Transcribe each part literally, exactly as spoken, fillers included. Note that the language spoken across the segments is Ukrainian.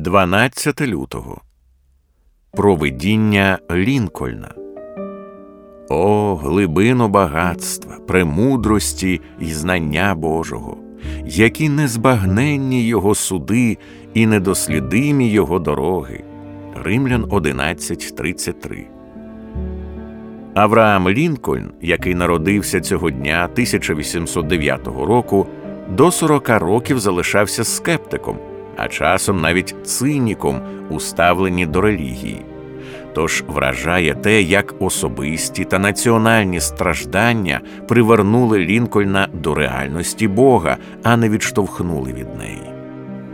дванадцятого лютого. Провидіння Лінкольна. О, глибино багатства, премудрості і знання Божого, які незбагненні його суди і недослідимі його дороги. Римлян одинадцять тридцять три. Авраам Лінкольн, який народився цього дня тисяча вісімсот дев'ятого року, до сорока років залишався скептиком, а часом навіть циніком у ставленні до релігії. Тож вражає те, як особисті та національні страждання привернули Лінкольна до реальності Бога, а не відштовхнули від неї.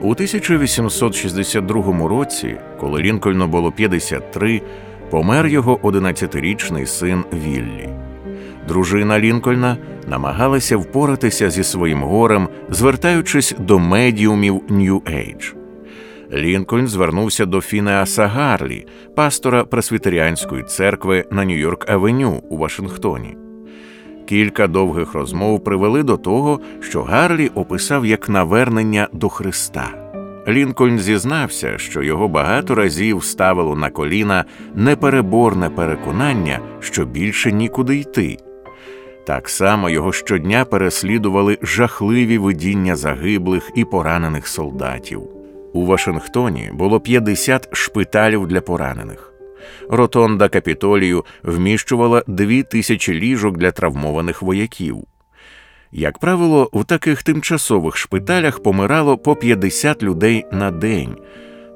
У тисяча вісімсот шістдесят другому році, коли Лінкольну було п'ятдесят три, помер його одинадцятирічний син Віллі. Дружина Лінкольна намагалася впоратися зі своїм горем, звертаючись до медіумів Нью-Ейдж. Лінкольн звернувся до Фінеаса Гарлі, пастора Пресвітеріанської церкви на Нью-Йорк-авеню у Вашингтоні. Кілька довгих розмов привели до того, що Гарлі описав як навернення до Христа. Лінкольн зізнався, що його багато разів ставило на коліна непереборне переконання, що більше нікуди йти. Так само його щодня переслідували жахливі видіння загиблих і поранених солдатів. У Вашингтоні було п'ятдесят шпиталів для поранених. Ротонда Капітолію вміщувала дві тисячі ліжок для травмованих вояків. Як правило, в таких тимчасових шпиталях помирало по п'ятдесят людей на день.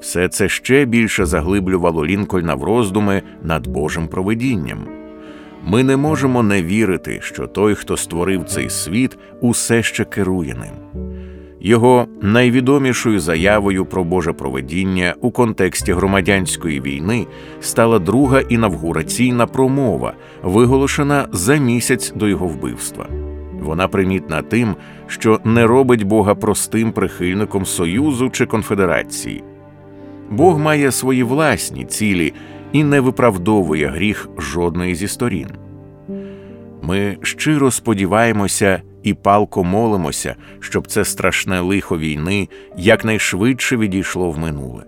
Все це ще більше заглиблювало Лінкольна в роздуми над Божим провидінням. Ми не можемо не вірити, що той, хто створив цей світ, усе ще керує ним. Його найвідомішою заявою про Боже провидіння у контексті громадянської війни стала друга інавгураційна промова, виголошена за місяць до його вбивства. Вона примітна тим, що не робить Бога простим прихильником Союзу чи конфедерації. Бог має свої власні цілі і не виправдовує гріх жодної зі сторін. Ми щиро сподіваємося і палко молимося, щоб це страшне лихо війни якнайшвидше відійшло в минуле.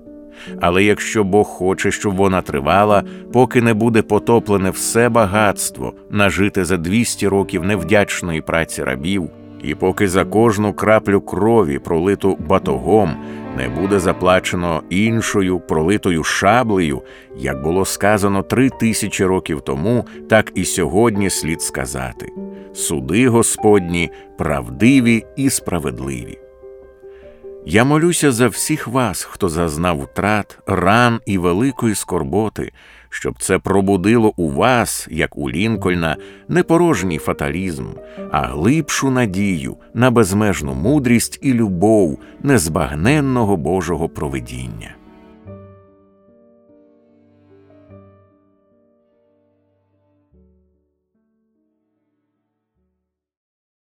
Але якщо Бог хоче, щоб вона тривала, поки не буде потоплене все багатство, нажите за двісті років невдячної праці рабів, і поки за кожну краплю крові, пролиту батогом, не буде заплачено іншою, пролитою шаблею, як було сказано три тисячі років тому, так і сьогодні слід сказати: суди Господні правдиві і справедливі. Я молюся за всіх вас, хто зазнав втрат, ран і великої скорботи, щоб це пробудило у вас, як у Лінкольна, не порожній фаталізм, а глибшу надію на безмежну мудрість і любов незбагненного Божого провидіння.